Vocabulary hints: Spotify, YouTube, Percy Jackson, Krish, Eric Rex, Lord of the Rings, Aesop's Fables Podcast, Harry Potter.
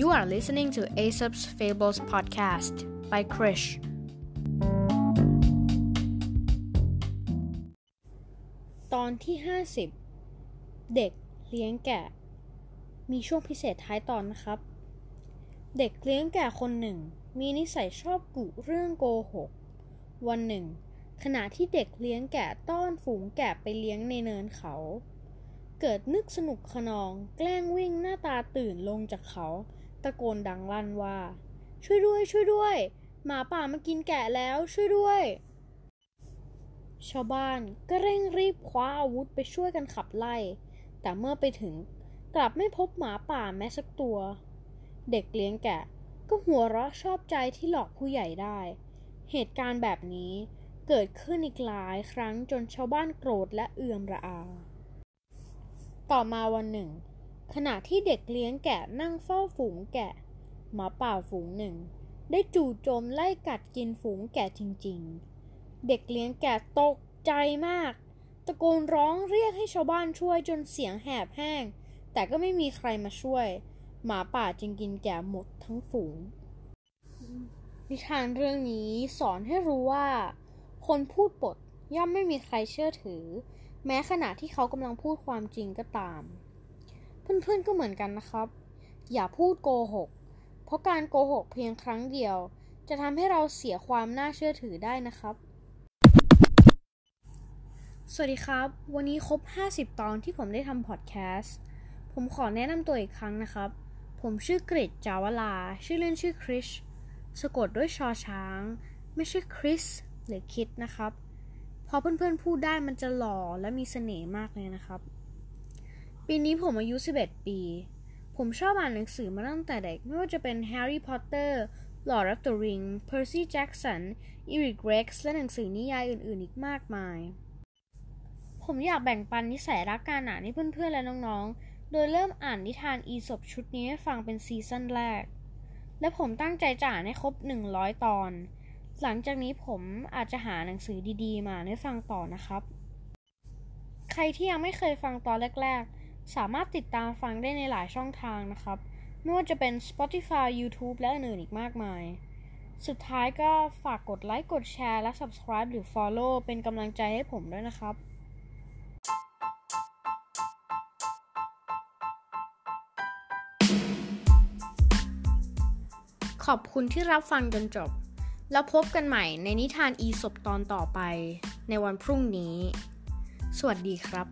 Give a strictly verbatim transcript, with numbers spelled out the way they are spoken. You are listening to Aesop's Fables Podcast by Krish. ตอนที่ห้าสิบเด็กเลี้ยงแกะมีช่วงพิเศษท้ายตอนนะครับเด็กเลี้ยงแกะคนหนึ่งมีนิสัยชอบกุเรื่องโกหกวันหนึ่งขณะที่เด็กเลี้ยงแกะต้อนฝูงแกะไปเลี้ยงในเนินเขาเกิดนึกสนุกขนองแกล้งวิ่งหน้าตาตื่นลงจากเขาตะโกนดังลั่นว่าช่วยด้วยช่วยด้วยหมาป่ามากินแกะแล้วช่วยด้วยชาวบ้านก็เร่งรีบคว้าอาวุธไปช่วยกันขับไล่แต่เมื่อไปถึงกลับไม่พบหมาป่าแม้สักตัวเด็กเลี้ยงแกะก็หัวเราะชอบใจที่หลอกผู้ใหญ่ได้เหตุการณ์แบบนี้เกิดขึ้นอีกหลายครั้งจนชาวบ้านโกรธและเอือมระอาต่อมาวันหนึ่งขณะที่เด็กเลี้ยงแกะนั่งเฝ้าฝูงแกะหมาป่าฝูงหนึ่งได้จู่โจมไล่กัดกินฝูงแกะจริงๆเด็กเลี้ยงแกะตกใจมากตะโกนร้องเรียกให้ชาวบ้านช่วยจนเสียงแหบแห้งแต่ก็ไม่มีใครมาช่วยหมาป่าจึงกินแกะหมดทั้งฝูงนิทานเรื่องนี้สอนให้รู้ว่าคนพูดปดย่อมไม่มีใครเชื่อถือแม้ขณะที่เขากำลังพูดความจริงก็ตามเพื่อนๆก็เหมือนกันนะครับอย่าพูดโกหกเพราะการโกหกเพียงครั้งเดียวจะทำให้เราเสียความน่าเชื่อถือได้นะครับสวัสดีครับวันนี้ครบห้าสิบตอนที่ผมได้ทำพอดแคสต์ผมขอแนะนำตัวอีกครั้งนะครับผมชื่อกฤษ จาวลาชื่อเล่นชื่อ Krish สะกดด้วยชอช้างไม่ใช่ Chris หรือ Kid นะครับพอเพื่อนๆพูดได้มันจะหล่อและมีเสน่ห์มากเลยนะครับปีนี้ผมอายุสิบเอ็ดปีผมชอบอ่านหนังสือมาตั้งแต่เด็กไม่ว่าจะเป็น Harry Potter Lord of the Rings Percy Jackson Eric Rex และหนังสือนิยายอื่นๆอีกมากมายผมอยากแบ่งปันนิสัยรักการอ่านให้เพื่อนๆและน้องๆโดยเริ่มอ่านนิทานอีสปชุดนี้ให้ฟังเป็นซีซั่นแรกและผมตั้งใจจะอ่านให้ครบหนึ่งร้อยตอนหลังจากนี้ผมอาจจะหาหนังสือดีๆมาให้ฟังต่อนะครับใครที่ยังไม่เคยฟังตอนแรกๆสามารถติดตามฟังได้ในหลายช่องทางนะครับไม่ว่าจะเป็น Spotify YouTube และอื่นๆอีกมากมายสุดท้ายก็ฝากกดไลค์กดแชร์และ Subscribe หรือ Follow เป็นกำลังใจให้ผมด้วยนะครับขอบคุณที่รับฟังจนจบแล้วพบกันใหม่ในนิทานอีสปตอนต่อไปในวันพรุ่งนี้สวัสดีครับ